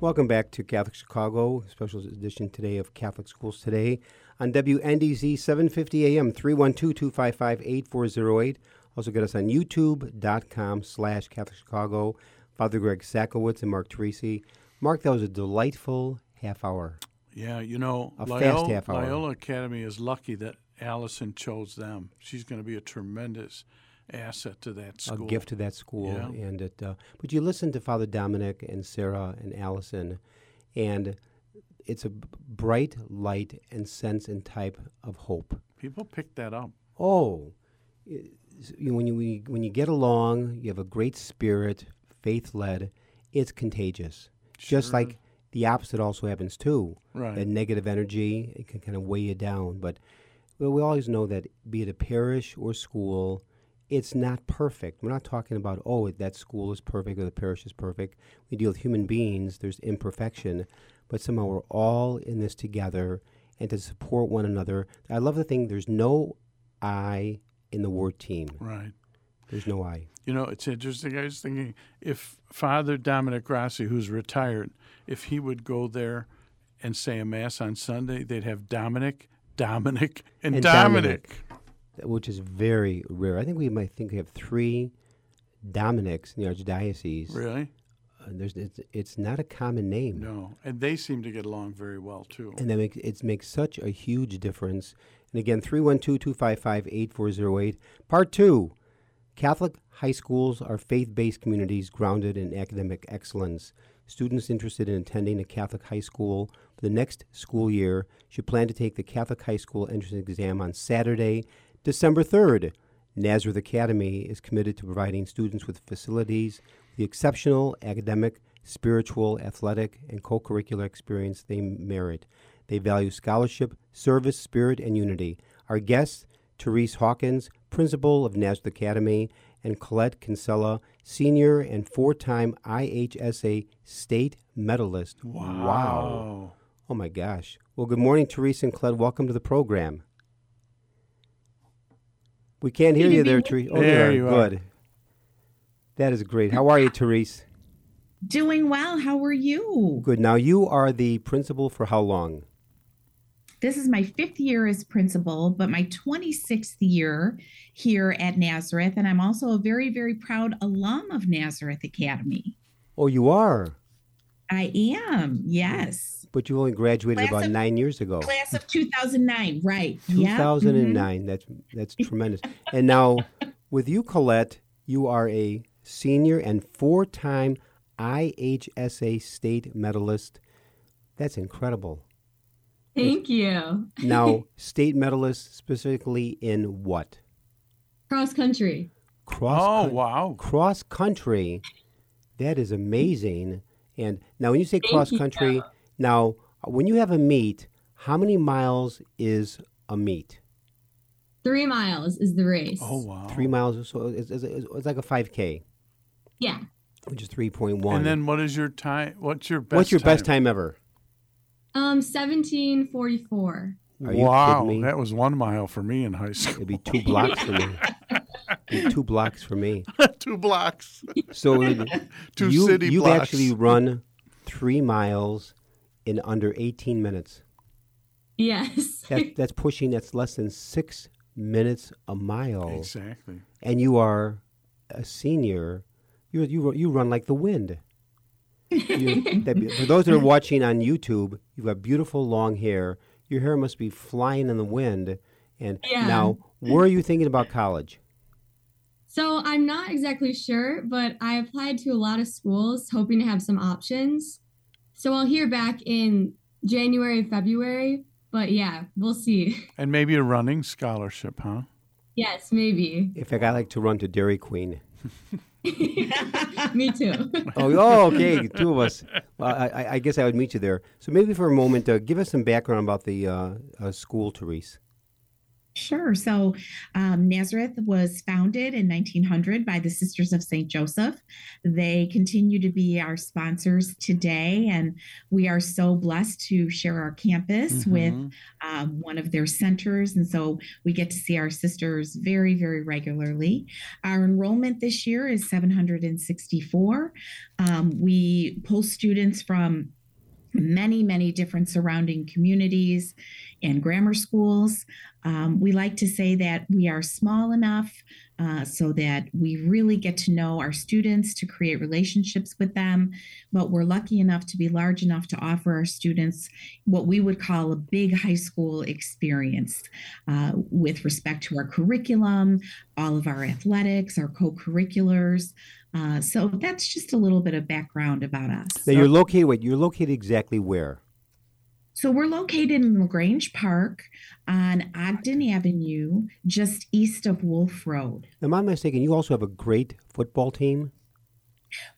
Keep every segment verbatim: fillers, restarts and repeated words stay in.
Welcome back to Catholic Chicago, special edition today of Catholic Schools Today on W N D Z seven fifty A M, three one two, two five five, eight four zero eight. Also get us on youtube.com slash Catholic Chicago. Father Greg Sackowitz and Mark Teresi. Mark, that was a delightful half hour. Yeah, you know, a Loyola, fast half hour. Loyola Academy is lucky that Allison chose them. She's going to be a tremendous asset to that school. A gift to that school. Yeah. And it, uh, but you listen to Father Dominic and Sarah and Allison, and it's a bright light and sense and type of hope. People pick that up. Oh. It, you, when, you, when, you, when you get along, you have a great spirit, faith-led, it's contagious. Sure. Just like the opposite also happens, too. Right. That negative energy, it can kind of weigh you down. But well, we always know that, be it a parish or school, it's not perfect. We're not talking about, oh, that school is perfect or the parish is perfect. We deal with human beings. There's imperfection. But somehow we're all in this together and to support one another. I love the thing, there's no I in the word team. Right. There's no I. You know, it's interesting. I was thinking if Father Dominic Grassi, who's retired, if he would go there and say a Mass on Sunday, they'd have Dominic, Dominic, and, and Dominic. Dominic. Which is very rare. I think we might think we have three Dominics in the Archdiocese. Really? Uh, there's, it's, it's not a common name. No, and they seem to get along very well, too. And that makes, it makes such a huge difference. And again, three one two, two five five, eight four zero eight. Part two, Catholic high schools are faith-based communities grounded in academic excellence. Students interested in attending a Catholic high school for the next school year should plan to take the Catholic high school entrance exam on Saturday, December third. Nazareth Academy is committed to providing students with facilities, the exceptional academic, spiritual, athletic, and co-curricular experience they merit. They value scholarship, service, spirit, and unity. Our guests, Therese Hawkins, principal of Nazareth Academy, and Colette Kinsella, senior and four-time I H S A state medalist. Wow. wow. Oh, my gosh. Well, good morning, Therese and Colette. Welcome to the program. We can't hear you there, Therese. Oh, there, there you are. Good. That is great. How are you, Therese? Doing well. How are you? Good. Now, you are the principal for how long? This is my fifth year as principal, but my twenty-sixth year here at Nazareth, and I'm also a very, very proud alum of Nazareth Academy. Oh, you are? I am, yes. But you only graduated class about of, nine years ago. Class of two thousand nine, right. two thousand nine, yeah. mm-hmm. that's, that's tremendous. And now, with you, Colette, you are a senior and four-time I H S A state medalist. That's incredible. Thank you. Now, state medalist specifically in what? Cross country. Cross Oh, con- wow. Cross country. That is amazing. And now when you say Thank cross you. country, now when you have a meet, how many miles is a meet? Three miles is the race. Oh, wow. Three miles. So it's, it's, it's like a five K. Yeah. Which is three point one. And then what is your time? What's your best time? What's your time? best time ever? Um, seventeen forty-four. Wow, that was one mile for me in high school. It'd be two blocks for me. It'd be two blocks for me. two blocks. So two you, city you've blocks. Actually run three miles in under eighteen minutes. Yes. That, that's pushing. That's less than six minutes a mile. Exactly. And you are a senior. You you you run like the wind. That, for those that are watching on YouTube, you've got beautiful long hair. Your hair must be flying in the wind. And yeah. Now, where are you thinking about college? So I'm not exactly sure, but I applied to a lot of schools hoping to have some options. So I'll hear back in January, February. But yeah, we'll see. And maybe a running scholarship, huh? Yes, maybe. In fact, I like to run to Dairy Queen. Me too. Oh, okay. Two of us. Well, I, I guess I would meet you there. So maybe for a moment, uh, give us some background about the uh, uh, school, Therese. Sure. So um, Nazareth was founded in nineteen hundred by the Sisters of Saint Joseph. They continue to be our sponsors today, and we are so blessed to share our campus mm-hmm. with um, one of their centers. And so we get to see our sisters very, very regularly. Our enrollment this year is seven hundred sixty-four. Um, we pull students from many, many different surrounding communities and grammar schools. Um, we like to say that we are small enough uh, so that we really get to know our students, to create relationships with them, but we're lucky enough to be large enough to offer our students what we would call a big high school experience uh, with respect to our curriculum, all of our athletics, our co-curriculars. Uh, so that's just a little bit of background about us. Now, so, you're located, wait, you're located exactly where? So we're located in LaGrange Park on Ogden Avenue, just east of Wolf Road. Am I mistaken? You also have a great football team?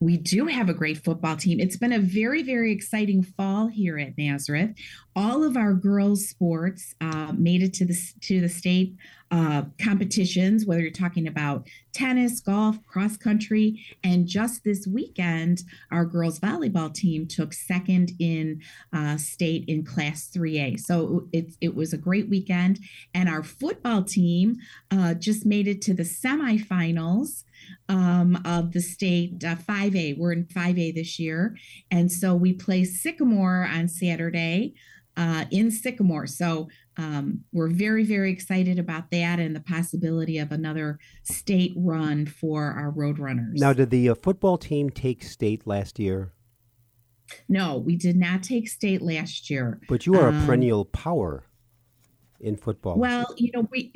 We do have a great football team. It's been a very, very exciting fall here at Nazareth. All of our girls' sports uh, made it to the to the state uh, competitions, whether you're talking about tennis, golf, cross country. And just this weekend, our girls' volleyball team took second in uh, state in Class three A. So it, it was a great weekend. And our football team uh, just made it to the semifinals um, of the state uh, five A. We're in five A this year. And so we play Sycamore on Saturday. Uh, in Sycamore. So um, we're very, very excited about that and the possibility of another state run for our Roadrunners. Now, did the uh, football team take state last year? No, we did not take state last year. But you are um, a perennial power in football. Well, you know, we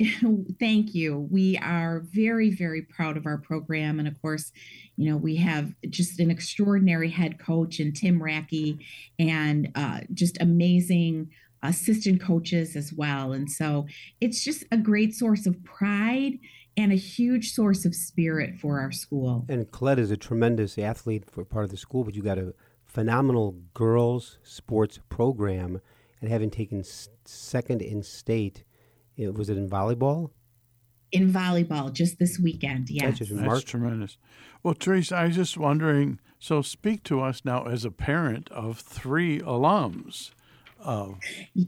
thank you. We are very, very proud of our program. And of course, you know, we have just an extraordinary head coach in Tim Rackey and uh, just amazing assistant coaches as well. And so it's just a great source of pride and a huge source of spirit for our school. And Colette is a tremendous athlete for part of the school, but you got a phenomenal girls sports program. And having taken second in state, it, was it in volleyball? In volleyball, just this weekend, yes. That's, just That's tremendous. Well, Therese, I was just wondering, so speak to us now as a parent of three alums. Uh, yes.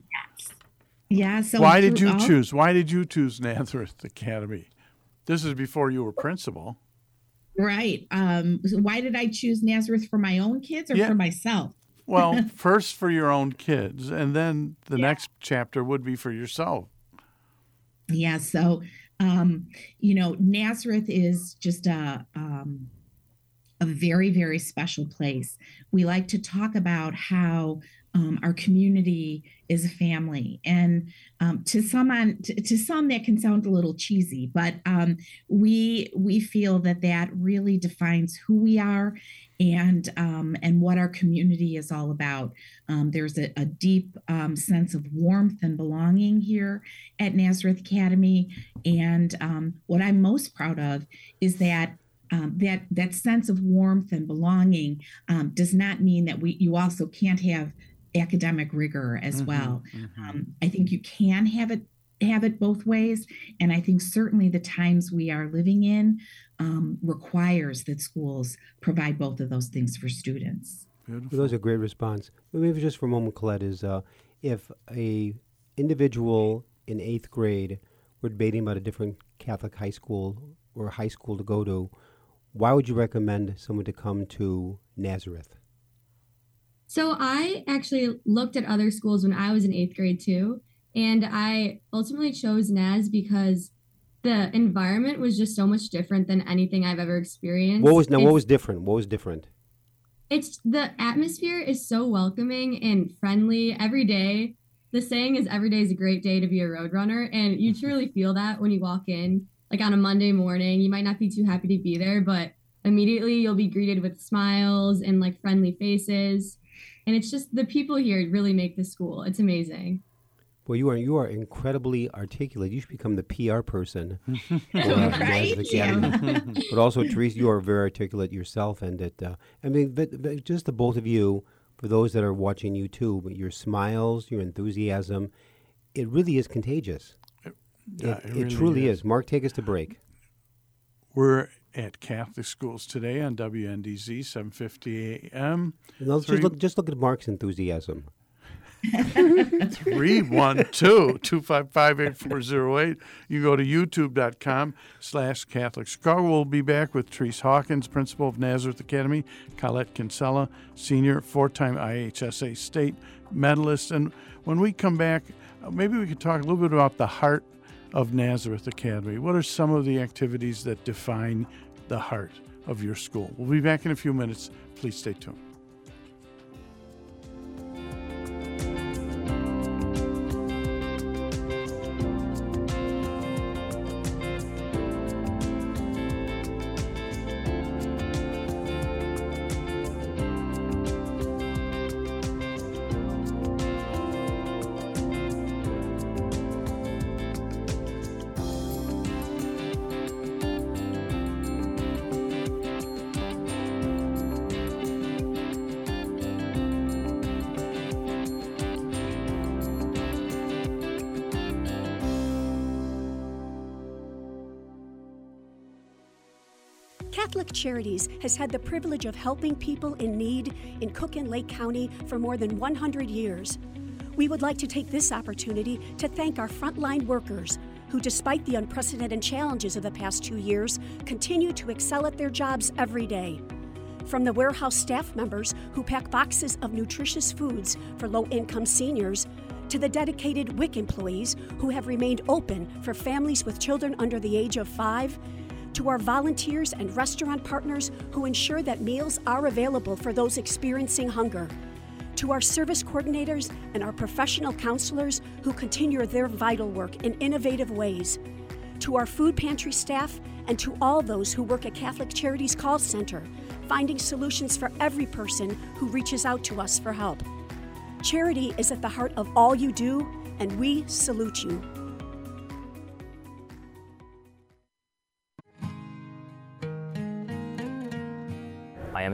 Yeah. So why did you all... choose? Why did you choose Nazareth Academy? This is before you were principal. Right. Um, so why did I choose Nazareth for my own kids or yeah. for myself? Well, first for your own kids, and then the yeah. next chapter would be for yourself. Yeah, so, um, you know, Nazareth is just a, um, a very, very special place. We like to talk about how um, our community is a family. And um, to some, on, to, to some that can sound a little cheesy, but um, we we feel that that really defines who we are and um, and what our community is all about. Um, there's a, a deep um, sense of warmth and belonging here at Nazareth Academy. And um, what I'm most proud of is that Um, that that sense of warmth and belonging um, does not mean that we you also can't have academic rigor as mm-hmm, well. Mm-hmm. Um, I think you can have it have it both ways, and I think certainly the times we are living in um, requires that schools provide both of those things for students. Beautiful. Well, those are great response. Maybe just for a moment, Colette, is uh, if a individual in eighth grade were debating about a different Catholic high school or high school to go to, why would you recommend someone to come to Nazareth? So I actually looked at other schools when I was in eighth grade too, and I ultimately chose Naz because the environment was just so much different than anything I've ever experienced. What was now? It's, what was different? What was different? It's the atmosphere is so welcoming and friendly every day. The saying is every day is a great day to be a roadrunner, and you truly feel that when you walk in. Like on a Monday morning, you might not be too happy to be there, but immediately you'll be greeted with smiles and like friendly faces. And it's just the people here really make the school. It's amazing. Well, you are you are incredibly articulate. You should become the P R person. Right? Yeah. But also, Therese, you are very articulate yourself. And it, uh, I mean, but, but just the both of you, for those that are watching YouTube, your smiles, your enthusiasm, it really is contagious. It, yeah, it, it, really it truly is. is. Mark, take us to break. We're at Catholic Schools Today on W N D Z, seven fifty a.m. Just look, just look at Mark's enthusiasm. three one two, two five five, eight four zero eight. You go to youtube.com slash Catholic Chicago. We'll be back with Therese Hawkins, principal of Nazareth Academy, Colette Kinsella, senior, four-time I H S A state medalist. And when we come back, maybe we could talk a little bit about the heart of Nazareth Academy. What are some of the activities that define the heart of your school? We'll be back in a few minutes. Please stay tuned. Catholic Charities has had the privilege of helping people in need in Cook and Lake County for more than one hundred years. We would like to take this opportunity to thank our frontline workers who, despite the unprecedented challenges of the past two years, continue to excel at their jobs every day. From the warehouse staff members who pack boxes of nutritious foods for low-income seniors, to the dedicated W I C employees who have remained open for families with children under the age of five, to our volunteers and restaurant partners who ensure that meals are available for those experiencing hunger, to our service coordinators and our professional counselors who continue their vital work in innovative ways, to our food pantry staff, and to all those who work at Catholic Charities Call Center, finding solutions for every person who reaches out to us for help. Charity is at the heart of all you do, and we salute you. I am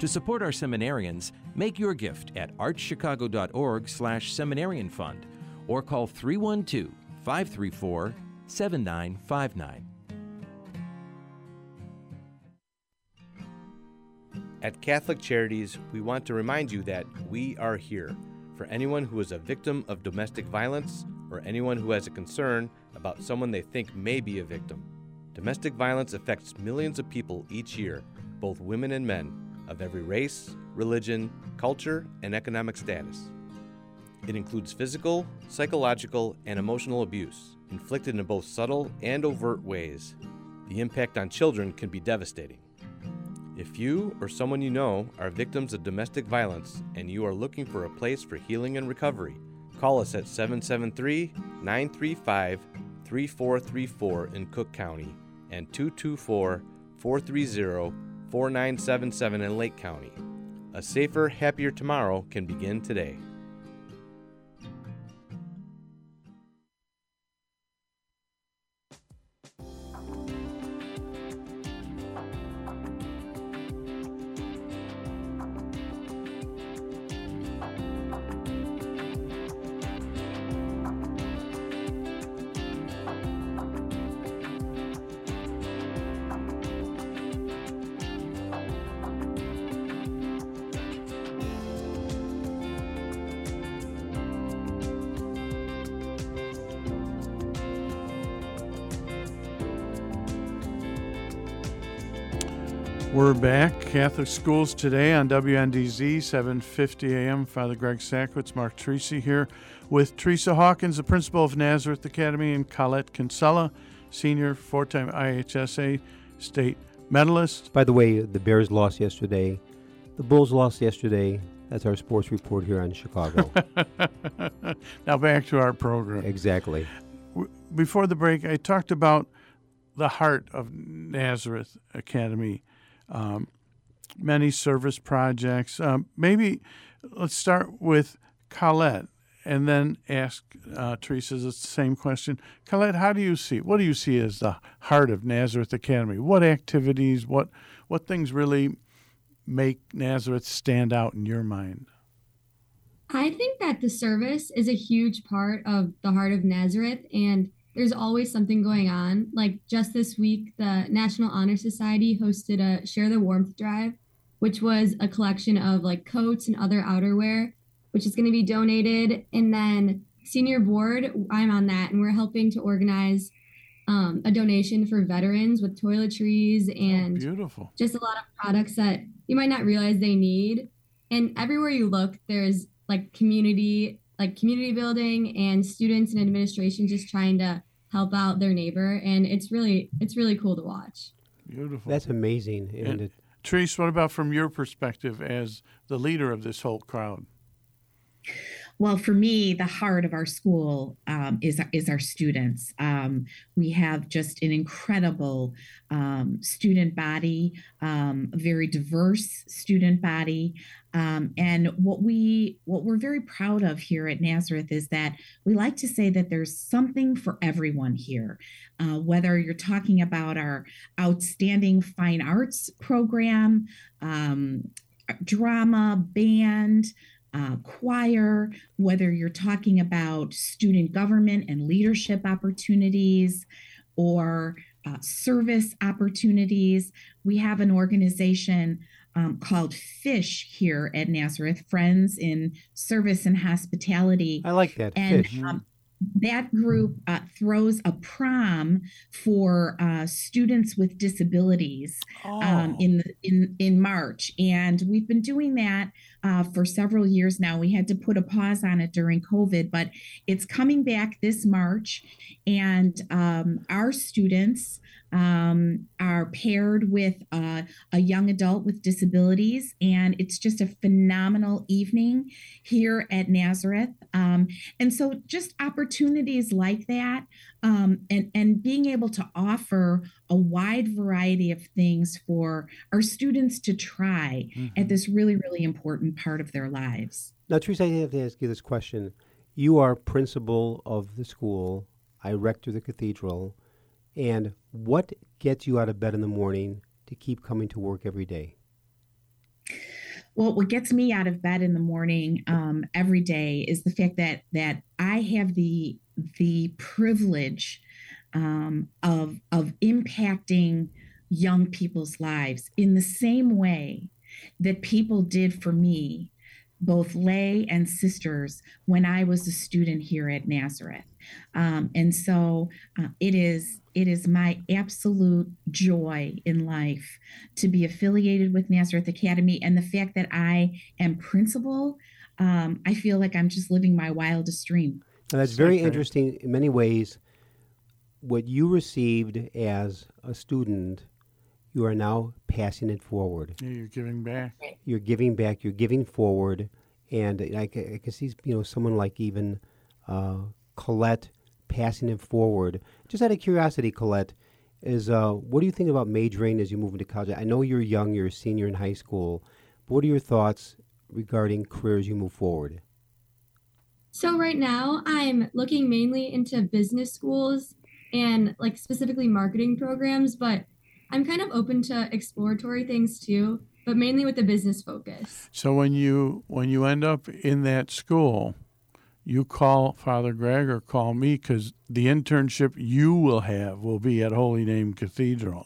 To support our seminarians, make your gift at archchicago.org slash seminarian fund or call three one two, five three four, seven nine five nine. At Catholic Charities, we want to remind you that we are here for anyone who is a victim of domestic violence or anyone who has a concern about someone they think may be a victim. Domestic violence affects millions of people each year, both women and men, of every race, religion, culture, and economic status. It includes physical, psychological, and emotional abuse, inflicted in both subtle and overt ways. The impact on children can be devastating. If you or someone you know are victims of domestic violence and you are looking for a place for healing and recovery, call us at seven seven three, nine three five, three four three four in Cook County and two two four, four three zero, four nine seven seven in Lake County. A safer, happier tomorrow can begin today. We're back, Catholic Schools Today on W N D Z, seven fifty a.m. Father Greg Sackowitz, Mark Teresi here with Therese Hawkins, the principal of Nazareth Academy, and Colette Kinsella, senior, four-time I H S A state medalist. By the way, the Bears lost yesterday. The Bulls lost yesterday. That's our sports report here on Chicago. Now back to our program. Exactly. Before the break, I talked about the heart of Nazareth Academy, um, many service projects. Um, maybe let's start with Colette and then ask uh, Teresa the same question. Colette, how do you see, what do you see as the heart of Nazareth Academy? What activities, what what things really make Nazareth stand out in your mind? I think that the service is a huge part of the heart of Nazareth, and there's always something going on. Like just this week, the National Honor Society hosted a Share the Warmth Drive, which was a collection of like coats and other outerwear, which is going to be donated. And then Senior Board, I'm on that, and we're helping to organize um, a donation for veterans with toiletries and oh, beautiful. Just a lot of products that you might not realize they need. And everywhere you look, there's like community, like community building and students and administration just trying to help out their neighbor. And it's really, it's really cool to watch. Beautiful. That's amazing. And it? Therese, what about from your perspective as the leader of this whole crowd? Well, for me, the heart of our school um, is, is our students. Um, we have just an incredible um, student body, um, a very diverse student body. Um, and what, we, what we're very proud of here at Nazareth is that we like to say that there's something for everyone here. Uh, whether you're talking about our outstanding fine arts program, um, drama, band, Uh, choir, whether you're talking about student government and leadership opportunities or uh, service opportunities. We have an organization um, called FISH here at Nazareth, Friends in Service and Hospitality. I like that, and, FISH. Um, That group uh, throws a prom for uh, students with disabilities oh. um, in, in in March. And we've been doing that uh, for several years now. We had to put a pause on it during COVID, but it's coming back this March. And um, our students um, are paired with uh, a young adult with disabilities. And it's just a phenomenal evening here at Nazareth. Um, and so just opportunities. Opportunities like that, um, and, and being able to offer a wide variety of things for our students to try mm-hmm. at this really, really important part of their lives. Now, Teresa, I have to ask you this question. You are principal of the school. I rector the cathedral. And what gets you out of bed in the morning to keep coming to work every day? Well, what gets me out of bed in the morning um, every day is the fact that that I have the the privilege um, of of impacting young people's lives in the same way that people did for me, both lay and sisters, when I was a student here at Nazareth. Um, and so uh, it is. It is my absolute joy in life to be affiliated with Nazareth Academy. And the fact that I am principal, um, I feel like I'm just living my wildest dream. And that's very interesting in many ways. What you received as a student, you are now passing it forward. Yeah, you're giving back. You're giving back. You're giving forward. And I can, I can see, you know, someone like even uh, Colette passing it forward. Just out of curiosity, Colette, is uh, what do you think about majoring as you move into college? I know you're young, you're a senior in high school, but what are your thoughts regarding career as you move forward? So right now, I'm looking mainly into business schools and like specifically marketing programs, but I'm kind of open to exploratory things too, but mainly with the business focus. So when you when you end up in that school, you call Father Greg or call me because the internship you will have will be at Holy Name Cathedral.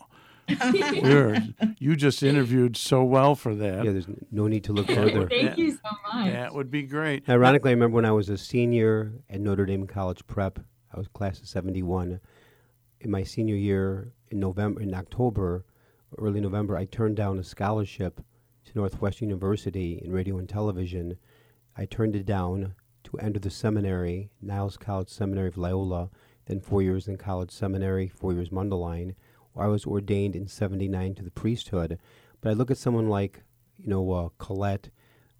You just interviewed so well for that. Yeah, there's no need to look further. Thank that, you so much. That would be great. Ironically, I remember when I was a senior at Notre Dame College Prep, I was class of seventy-one. In my senior year in November, in October, early November, I turned down a scholarship to Northwestern University in radio and television. I turned it down to enter the seminary, Niles College Seminary of Loyola, then four years in college seminary, four years Mundelein, where I was ordained in seventy-nine to the priesthood. But I look at someone like, you know, uh, Colette,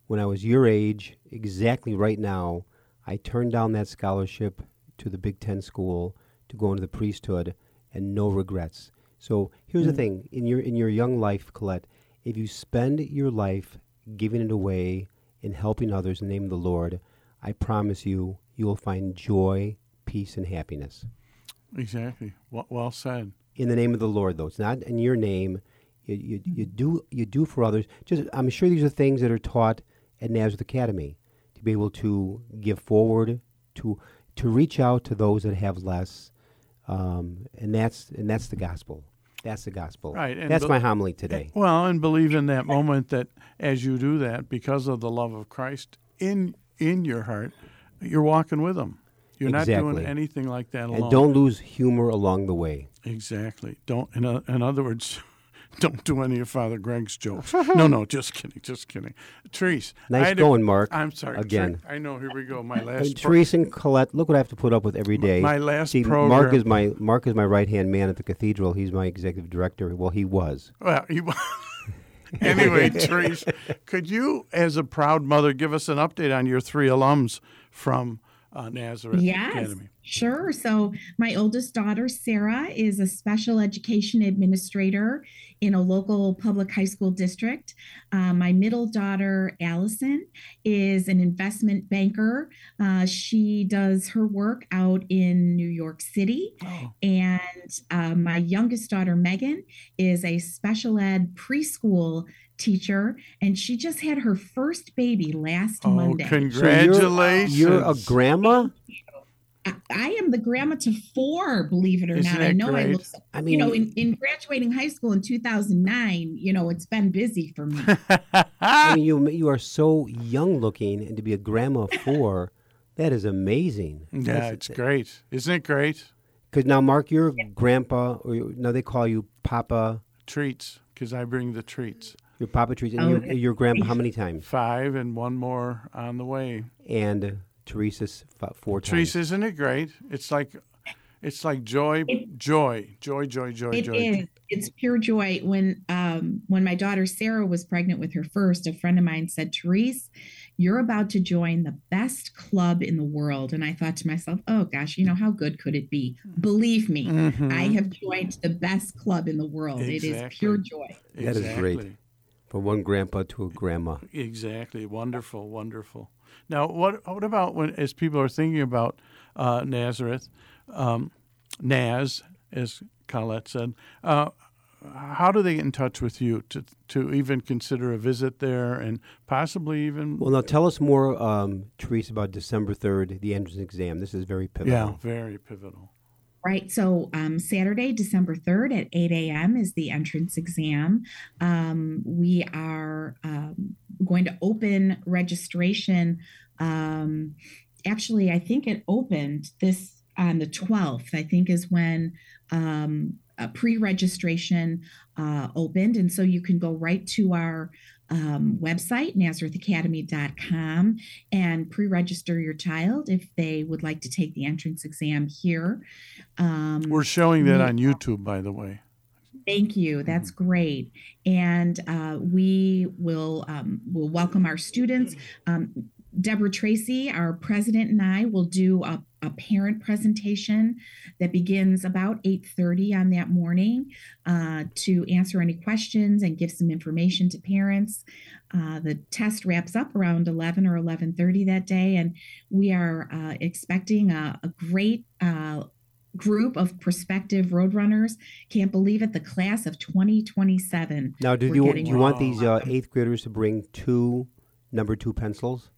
when I was your age, exactly right now, I turned down that scholarship to the Big Ten school to go into the priesthood, and no regrets. So here's mm-hmm. the thing. In your in your young life, Colette, if you spend your life giving it away and helping others in the name of the Lord, I promise you, you will find joy, peace, and happiness. Exactly. Well, well said. In the name of the Lord, though. It's not in your name. You, you, you do you do for others. Just, I'm sure these are things that are taught at Nazareth Academy, to be able to give forward, to to reach out to those that have less, um, and that's and that's the gospel. That's the gospel. Right. And that's be- my homily today. Well, and believe in that moment that as you do that, because of the love of Christ in in your heart, you're walking with Him. You're exactly. not doing anything like that alone. And don't lose humor along the way. Exactly. Don't. In, a, in other words. Don't do any of Father Greg's jokes. No, no, just kidding, just kidding. Therese. Nice going, Mark. I'm sorry. Again. Ter- I know, here we go. My last pro- Therese and Colette, look what I have to put up with every day. My, my last See, program. Mark is my, Mark is my right-hand man at the cathedral. He's my executive director. Well, he was. Well, he was. Anyway, Therese, could you, as a proud mother, give us an update on your three alums from Uh, Nazareth yes, Academy. Sure. So my oldest daughter, Sarah, is a special education administrator in a local public high school district. Uh, my middle daughter, Allison, is an investment banker. Uh, she does her work out in New York City. Oh. And uh, my youngest daughter, Megan, is a special ed preschool teacher, and she just had her first baby last oh, Monday. Congratulations. So you're, you're a grandma? I, I am the grandma to four, believe it or Isn't not. I know great? I look so, I mean, you know, in, in graduating high school in two thousand nine, you know, it's been busy for me. I mean, you, you are so young looking, and to be a grandma of four, that is amazing. Yeah, That's, it's great. Isn't it great? Because now, Mark, you're yeah. grandpa, or now they call you Papa. Treats, because I bring the treats. Your Papa Teresi and oh, your, your grandpa, how many times? Five and one more on the way. And uh, Teresa's f- four times. Teresa, isn't it great? It's like, it's like joy, it, joy, joy, joy, joy, it joy. It is. It's pure joy. When um, when my daughter Sarah was pregnant with her first, a friend of mine said, Therese, you're about to join the best club in the world. And I thought to myself, oh, gosh, you know, how good could it be? Believe me, mm-hmm. I have joined the best club in the world. Exactly. It is pure joy. Exactly. That is great. From one grandpa to a grandma. Exactly. Wonderful, wonderful. Now, what what about when, as people are thinking about uh, Nazareth, um, Naz, as Colette said, uh, how do they get in touch with you to to even consider a visit there and possibly even... Well, now tell us more, um, Therese, about December third, the entrance exam. This is very pivotal. Yeah, very pivotal. Right. So um, Saturday, December third at eight a.m. is the entrance exam. Um, we are um, going to open registration. Um, actually, I think it opened this on the twelfth, I think is when um, a pre-registration uh, opened. And so you can go right to our Um, website, nazareth academy dot com, and pre-register your child if they would like to take the entrance exam here. Um, We're showing that on YouTube, by the way. Thank you. That's great. And uh, we will um, we'll welcome our students. Um, Deborah Tracy, our president, and I will do a, a parent presentation that begins about eight thirty on that morning uh, to answer any questions and give some information to parents. Uh, the test wraps up around eleven or eleven thirty that day, and we are uh, expecting a, a great uh, group of prospective Roadrunners. Can't believe it, the class of twenty twenty-seven. Now, do you, do you want these uh, eighth graders to bring two number two pencils?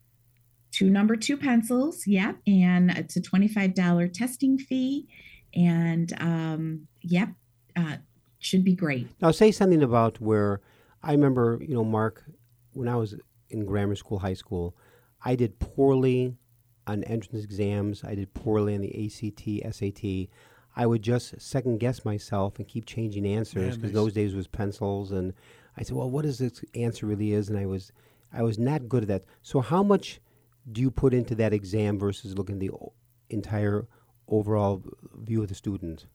Two number two pencils, yep, and it's a twenty-five dollars testing fee, and um, yep, uh, should be great. Now, say something about where I remember, you know, Mark, when I was in grammar school, high school, I did poorly on entrance exams. I did poorly on the A C T, S A T. I would just second guess myself and keep changing answers because yeah, those days was pencils, and I said, well, what is this answer really is? And I was, I was not good at that. So, how much do you put into that exam versus looking at the entire overall view of the student?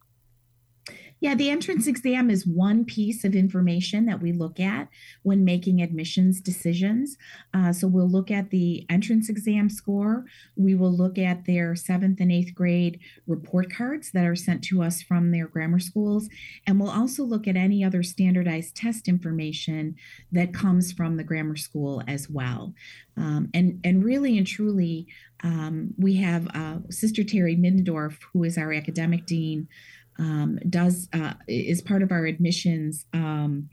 Yeah, the entrance exam is one piece of information that we look at when making admissions decisions. Uh, so we'll look at the entrance exam score. We will look at their seventh and eighth grade report cards that are sent to us from their grammar schools. And we'll also look at any other standardized test information that comes from the grammar school as well. Um, and, and really and truly, um, we have uh, Sister Terry Mindendorf, who is our academic dean, Um, does uh, is part of our admissions um,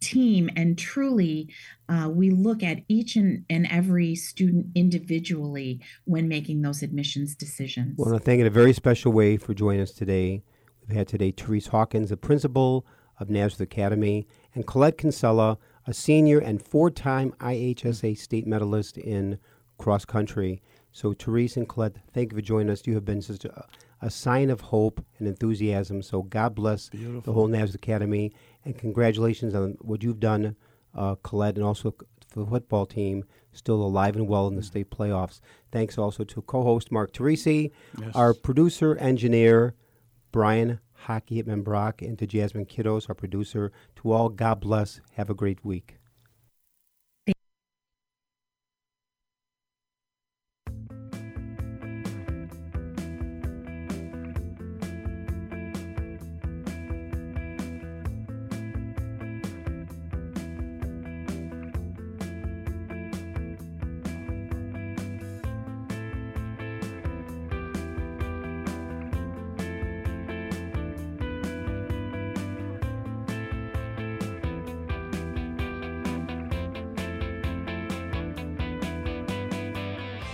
team. And truly, uh, we look at each and, and every student individually when making those admissions decisions. Well, I want to thank in a very special way for joining us today. We've had today Therese Hawkins, the principal of Nazareth Academy, and Colette Kinsella, a senior and four-time I H S A state medalist in cross country. So Therese and Colette, thank you for joining us. You have been such a, a sign of hope and enthusiasm. So God bless Beautiful. the whole Nazareth Academy. And congratulations on what you've done, uh, Colette, and also for the football team, still alive and well in the mm-hmm. state playoffs. Thanks also to co-host Mark Teresi, yes. our producer, engineer, Brian Hockey-Hitman Brock, and to Jasmine Kiddos, our producer. To all, God bless. Have a great week.